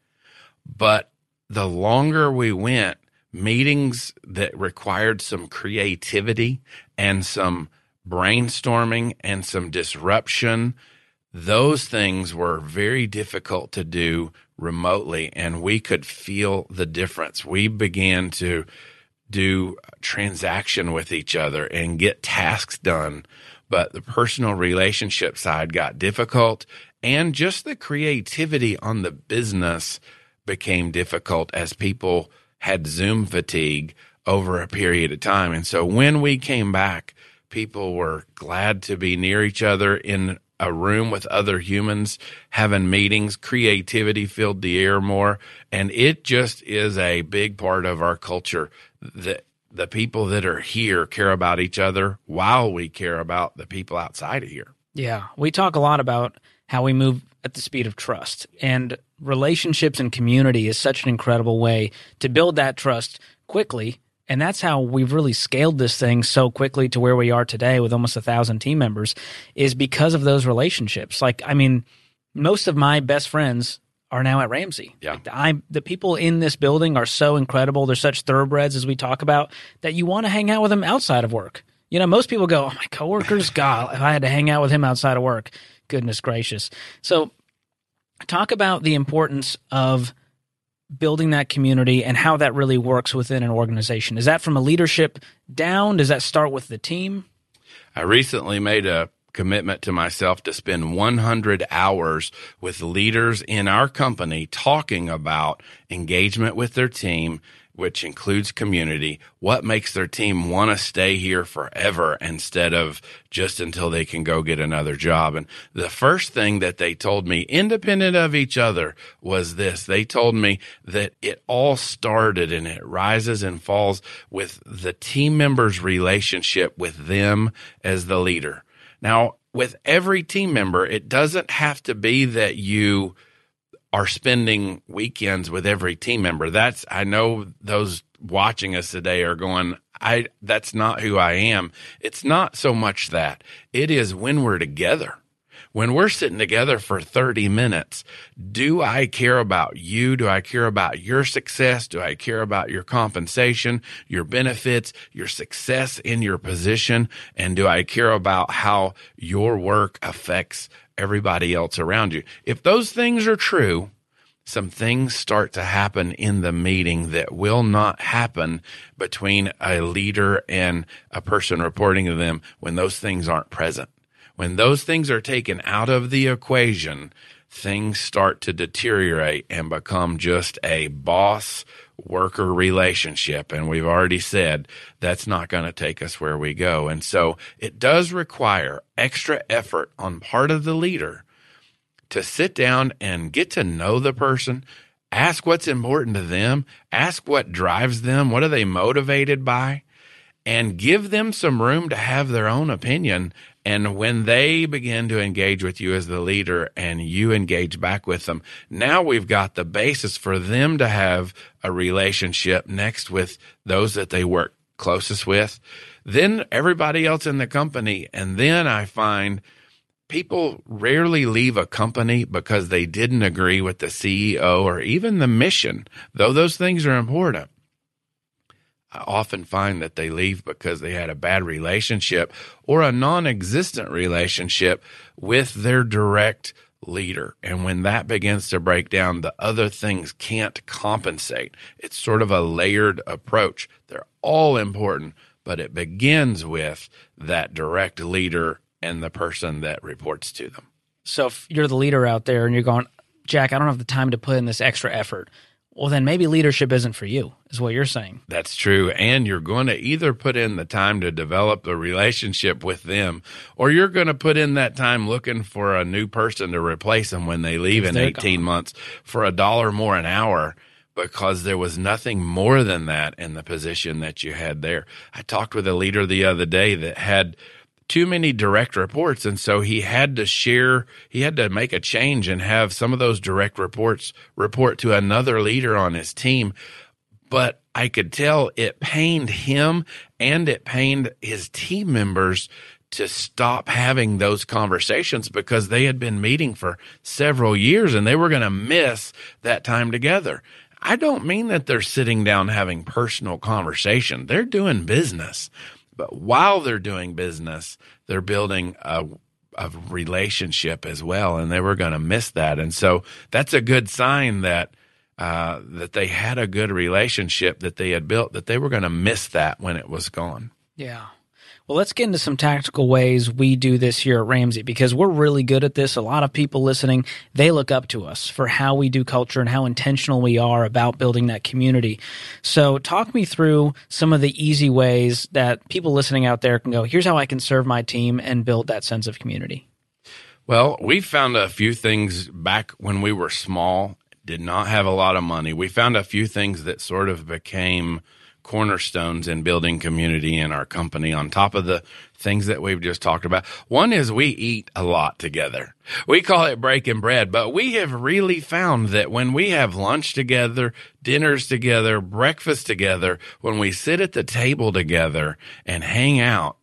but the longer we went, meetings that required some creativity and some brainstorming and some disruption, those things were very difficult to do remotely, and we could feel the difference. We began to do transaction with each other and get tasks done, but the personal relationship side got difficult, and just the creativity on the business became difficult as people had Zoom fatigue over a period of time. And so when we came back, people were glad to be near each other in a room with other humans, having meetings. Creativity filled the air more. And it just is a big part of our culture that the people that are here care about each other while we care about the people outside of here. Yeah. We talk a lot about how we move at the speed of trust. And relationships and community is such an incredible way to build that trust quickly. And that's how we've really scaled this thing so quickly to where we are today with almost 1,000 team members, is because of those relationships. Like, I mean, most of my best friends are now at Ramsey. Yeah. Like the people in this building are so incredible. They're such thoroughbreds, as we talk about, that you want to hang out with them outside of work. You know, most people go, oh, my coworker's God, if I had to hang out with him outside of work, goodness gracious. So talk about the importance of building that community and how that really works within an organization. Is that from a leadership down? Does that start with the team? I recently made a commitment to myself to spend 100 hours with leaders in our company talking about engagement with their team, which includes community, what makes their team want to stay here forever instead of just until they can go get another job. And the first thing that they told me, independent of each other, was this. They told me that it all started and it rises and falls with the team member's relationship with them as the leader. Now, with every team member, it doesn't have to be that you are spending weekends with every team member. I know those watching us today are going, that's not who I am. It's not so much that. It is when we're together. When we're sitting together for 30 minutes, do I care about you? Do I care about your success? Do I care about your compensation, your benefits, your success in your position? And do I care about how your work affects everybody else around you? If those things are true, some things start to happen in the meeting that will not happen between a leader and a person reporting to them when those things aren't present. When those things are taken out of the equation, things start to deteriorate and become just a boss-worker relationship. And we've already said that's not going to take us where we go. And so it does require extra effort on part of the leader to sit down and get to know the person, ask what's important to them, ask what drives them, what are they motivated by, and give them some room to have their own opinion. And when they begin to engage with you as the leader and you engage back with them, now we've got the basis for them to have a relationship next with those that they work closest with, then everybody else in the company. And then I find people rarely leave a company because they didn't agree with the CEO or even the mission, though those things are important. I often find that they leave because they had a bad relationship or a non-existent relationship with their direct leader. And when that begins to break down, the other things can't compensate. It's sort of a layered approach. They're all important, but it begins with that direct leader and the person that reports to them. So if you're the leader out there and you're going, Jack, I don't have the time to put in this extra effort, well, then maybe leadership isn't for you, is what you're saying. That's true. And you're going to either put in the time to develop the relationship with them, or you're going to put in that time looking for a new person to replace them when they leave in 18 months for $1 more an hour, because there was nothing more than that in the position that you had there. I talked with a leader the other day that had too many direct reports. And so he had to share, he had to make a change and have some of those direct reports report to another leader on his team. But I could tell it pained him and it pained his team members to stop having those conversations because they had been meeting for several years and they were going to miss that time together. I don't mean that they're sitting down having personal conversation. They're doing business. But while they're doing business, they're building a relationship as well, and they were going to miss that. And so that's a good sign that that they had a good relationship that they had built, that they were going to miss that when it was gone. Yeah. Well, let's get into some tactical ways we do this here at Ramsey because we're really good at this. A lot of people listening, they look up to us for how we do culture and how intentional we are about building that community. So talk me through some of the easy ways that people listening out there can go, here's how I can serve my team and build that sense of community. Well, we found a few things back when we were small, did not have a lot of money. We found a few things that sort of became cornerstones in building community in our company on top of the things that we've just talked about. One is we eat a lot together. We call it breaking bread, but we have really found that when we have lunch together, dinners together, breakfast together, when we sit at the table together and hang out,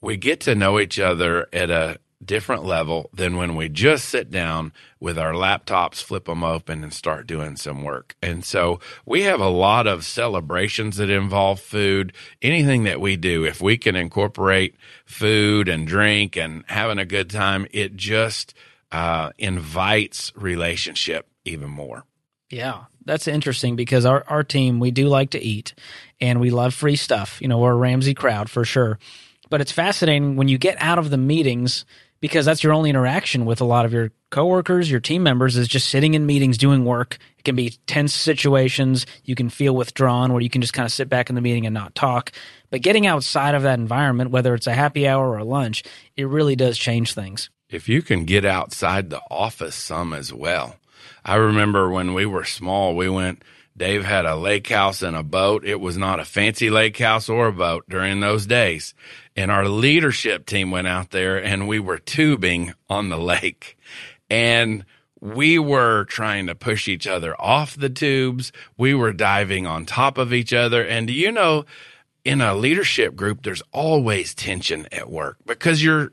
we get to know each other at a different level than when we just sit down with our laptops, flip them open, and start doing some work. And so we have a lot of celebrations that involve food. Anything that we do, if we can incorporate food and drink and having a good time, it just invites relationship even more. Yeah, that's interesting because our team, we do like to eat and we love free stuff. You know, we're a Ramsey crowd for sure. But it's fascinating when you get out of the meetings because that's your only interaction with a lot of your coworkers, your team members is just sitting in meetings doing work. It can be tense situations. You can feel withdrawn where you can just kind of sit back in the meeting and not talk. But getting outside of that environment, whether it's a happy hour or a lunch, it really does change things. If you can get outside the office some as well. I remember when we were small, we went – Dave had a lake house and a boat. It was not a fancy lake house or a boat during those days. And our leadership team went out there and we were tubing on the lake. And we were trying to push each other off the tubes. We were diving on top of each other. And do you know, in a leadership group, there's always tension at work because you're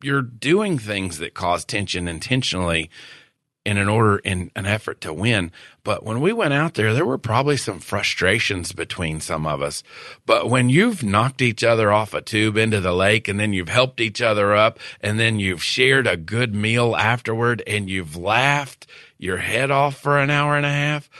doing things that cause tension intentionally in an effort to win. But when we went out there, there were probably some frustrations between some of us. But when you've knocked each other off a tube into the lake, and then you've helped each other up, and then you've shared a good meal afterward, and you've laughed your head off for an hour and a half,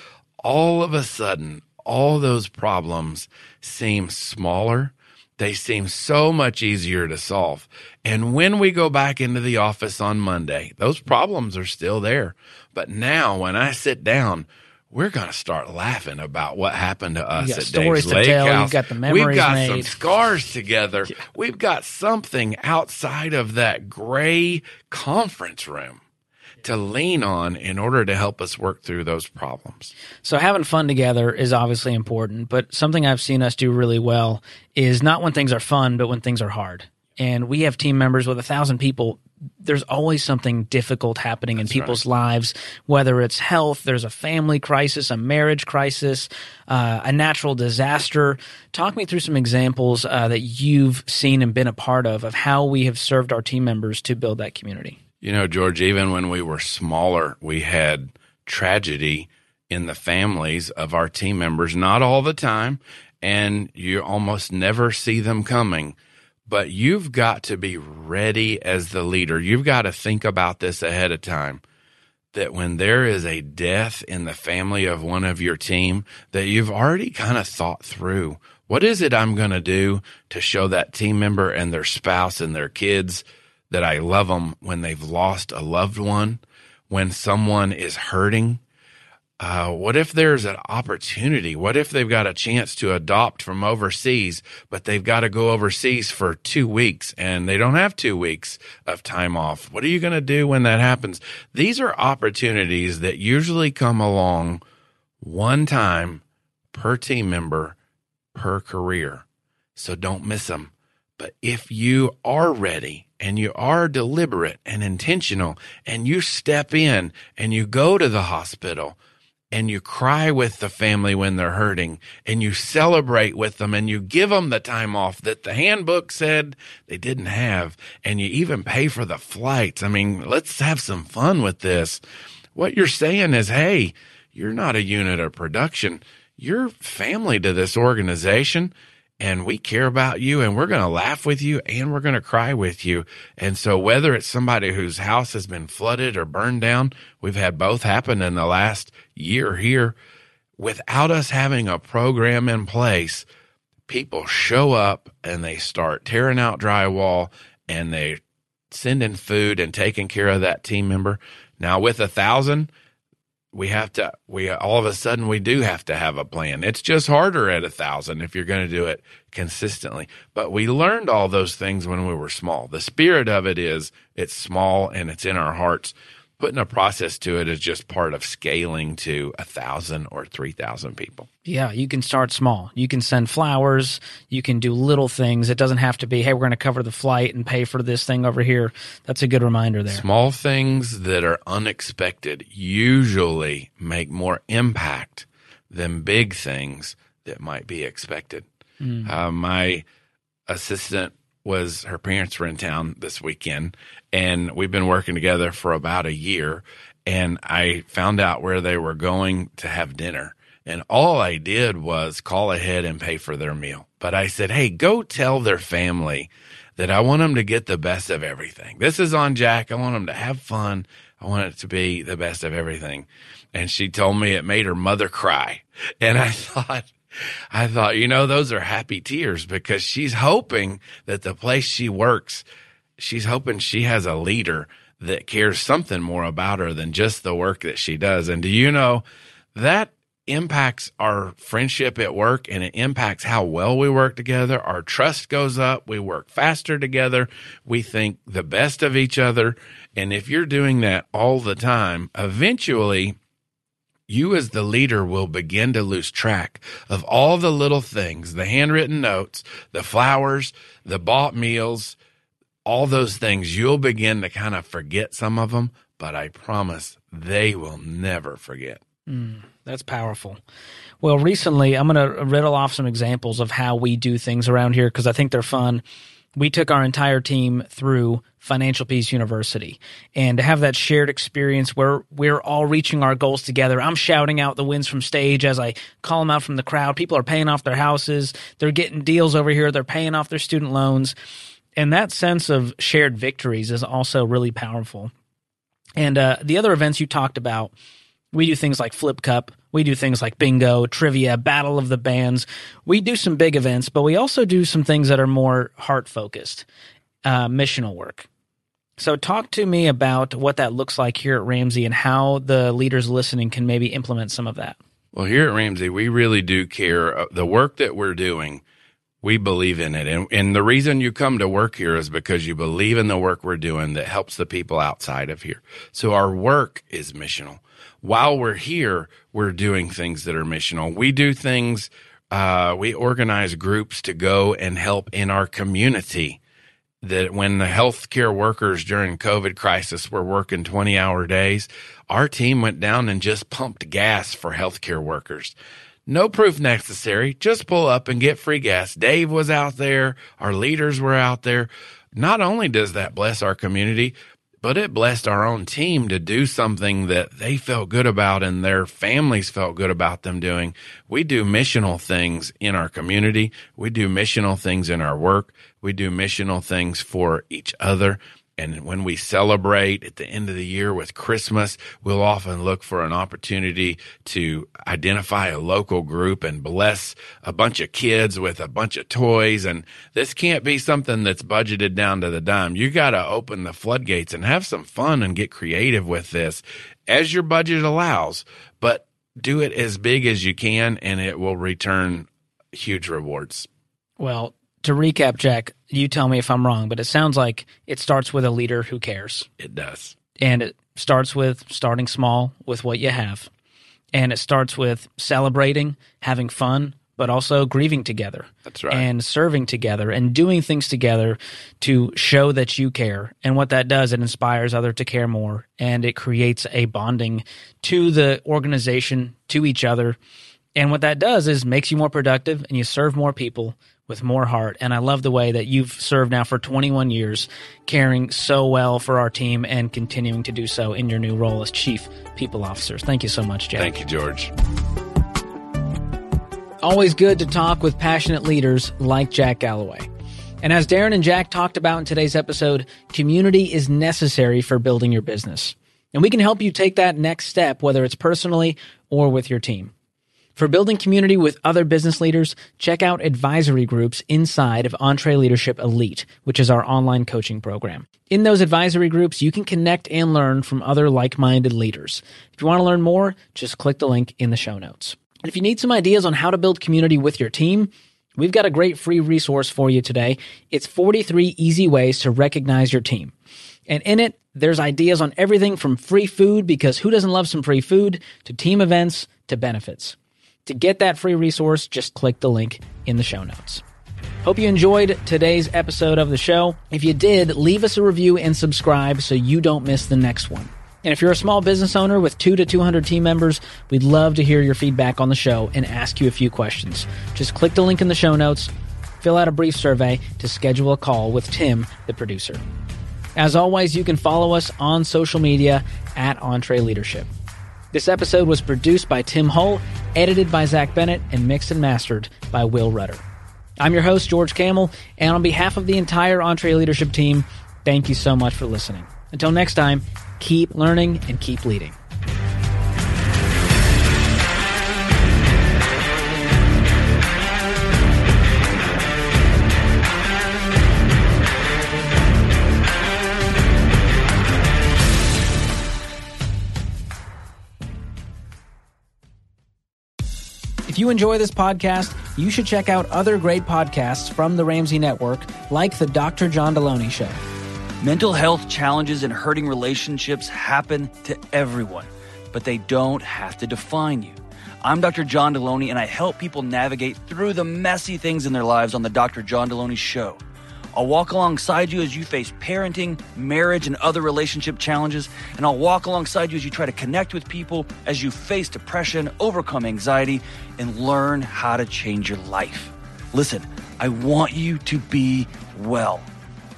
all of a sudden, all those problems seem smaller. They seem so much easier to solve. And when we go back into the office on Monday, those problems are still there. But now when I sit down, we're going to start laughing about what happened to us at Dave's Lake House. You've got the memories made. We've got some scars together. Yeah. We've got something outside of that gray conference room to lean on in order to help us work through those problems. So having fun together is obviously important, but something I've seen us do really well is not when things are fun, but when things are hard. And we have team members with 1,000 people. There's always something difficult happening in people's lives, whether it's health, there's a family crisis, a marriage crisis, a natural disaster. Talk me through some examples that you've seen and been a part of how we have served our team members to build that community. You know, George, even when we were smaller, we had tragedy in the families of our team members, not all the time, and you almost never see them coming. But you've got to be ready as the leader. You've got to think about this ahead of time, that when there is a death in the family of one of your team, that you've already kind of thought through, what is it I'm going to do to show that team member and their spouse and their kids that I love them when they've lost a loved one, when someone is hurting? What if there's an opportunity? What if they've got a chance to adopt from overseas, but they've got to go overseas for 2 weeks and they don't have 2 weeks of time off? What are you going to do when that happens? These are opportunities that usually come along one time per team member per career. So don't miss them. But if you are ready and you are deliberate and intentional and you step in and you go to the hospital and you cry with the family when they're hurting and you celebrate with them and you give them the time off that the handbook said they didn't have and you even pay for the flights. I mean, let's have some fun with this. What you're saying is, hey, you're not a unit of production. You're family to this organization. And we care about you, and we're going to laugh with you, and we're going to cry with you. And so whether it's somebody whose house has been flooded or burned down, we've had both happen in the last year here. Without us having a program in place, people show up, and they start tearing out drywall, and they send in food and taking care of that team member. Now, with 1,000, we do have to have a plan. It's just harder at 1,000 if you're going to do it consistently. But we learned all those things when we were small. The spirit of it is it's small and it's in our hearts. Putting a process to it is just part of scaling to 1,000 or 3,000 people. Yeah, you can start small. You can send flowers. You can do little things. It doesn't have to be, hey, we're going to cover the flight and pay for this thing over here. That's a good reminder there. Small things that are unexpected usually make more impact than big things that might be expected. My assistant her parents were in town this weekend, and we've been working together for about a year, and I found out where they were going to have dinner, and all I did was call ahead and pay for their meal. But I said, hey, go tell their family that I want them to get the best of everything. This is on Jack. I want them to have fun. I want it to be the best of everything. And she told me it made her mother cry, and I thought, you know, those are happy tears because she's hoping that the place she works, she's hoping she has a leader that cares something more about her than just the work that she does. And do you know that impacts our friendship at work, and it impacts how well we work together. Our trust goes up. We work faster together. We think the best of each other. And if you're doing that all the time, eventually you as the leader will begin to lose track of all the little things, the handwritten notes, the flowers, the bought meals, all those things. You'll begin to kind of forget some of them, but I promise they will never forget. That's powerful. Well, recently, I'm going to riddle off some examples of how we do things around here because I think they're fun. We took our entire team through Financial Peace University, and to have that shared experience where we're all reaching our goals together. I'm shouting out the wins from stage as I call them out from the crowd. People are paying off their houses. They're getting deals over here. They're paying off their student loans. And that sense of shared victories is also really powerful. And the other events you talked about, we do things like Flip Cup. We do things like bingo, trivia, battle of the bands. We do some big events, but we also do some things that are more heart-focused, missional work. So talk to me about what that looks like here at Ramsey and how the leaders listening can maybe implement some of that. Well, here at Ramsey, we really do care. The work that we're doing, we believe in it. And the reason you come to work here is because you believe in the work we're doing that helps the people outside of here. So our work is missional. While we're here, we're doing things that are missional. We do things, we organize groups to go and help in our community. That when the healthcare workers during COVID crisis were working 20-hour days, our team went down and just pumped gas for healthcare workers. No proof necessary. Just pull up and get free gas. Dave was out there. Our leaders were out there. Not only does that bless our community, but it blessed our own team to do something that they felt good about and their families felt good about them doing. We do missional things in our community. We do missional things in our work. We do missional things for each other. And when we celebrate at the end of the year with Christmas, we'll often look for an opportunity to identify a local group and bless a bunch of kids with a bunch of toys. And this can't be something that's budgeted down to the dime. You got to open the floodgates and have some fun and get creative with this as your budget allows, but do it as big as you can, and it will return huge rewards. Well, to recap, Jack, you tell me if I'm wrong, but it sounds like it starts with a leader who cares. It does. And it starts with starting small with what you have. And it starts with celebrating, having fun, but also grieving together. That's right. And serving together and doing things together to show that you care. And what that does, it inspires others to care more, and it creates a bonding to the organization, to each other. And what that does is makes you more productive, and you serve more people with more heart. And I love the way that you've served now for 21 years, caring so well for our team and continuing to do so in your new role as Chief People Officer. Thank you so much, Jack. Thank you, George. Always good to talk with passionate leaders like Jack Galloway. And as Darren and Jack talked about in today's episode, community is necessary for building your business. And we can help you take that next step, whether it's personally or with your team. For building community with other business leaders, check out advisory groups inside of EntreLeadership Elite, which is our online coaching program. In those advisory groups, you can connect and learn from other like-minded leaders. If you want to learn more, just click the link in the show notes. And if you need some ideas on how to build community with your team, we've got a great free resource for you today. It's 43 Easy Ways to Recognize Your Team. And in it, there's ideas on everything from free food, because who doesn't love some free food, to team events, to benefits. To get that free resource, just click the link in the show notes. Hope you enjoyed today's episode of the show. If you did, leave us a review and subscribe so you don't miss the next one. And if you're a small business owner with 2 to 200 team members, we'd love to hear your feedback on the show and ask you a few questions. Just click the link in the show notes, fill out a brief survey to schedule a call with Tim, the producer. As always, you can follow us on social media at EntreLeadership. This episode was produced by Tim Hull, edited by Zach Bennett, and mixed and mastered by Will Rutter. I'm your host, George Campbell, and on behalf of the entire EntreLeadership team, thank you so much for listening. Until next time, keep learning and keep leading. If you enjoy this podcast, you should check out other great podcasts from the Ramsey Network, like the Dr. John Deloney Show. Mental health challenges and hurting relationships happen to everyone, but they don't have to define you. I'm Dr. John Deloney, and I help people navigate through the messy things in their lives on the Dr. John Deloney Show. I'll walk alongside you as you face parenting, marriage, and other relationship challenges. And I'll walk alongside you as you try to connect with people, as you face depression, overcome anxiety, and learn how to change your life. Listen, I want you to be well.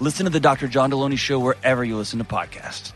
Listen to the Dr. John Deloney Show wherever you listen to podcasts.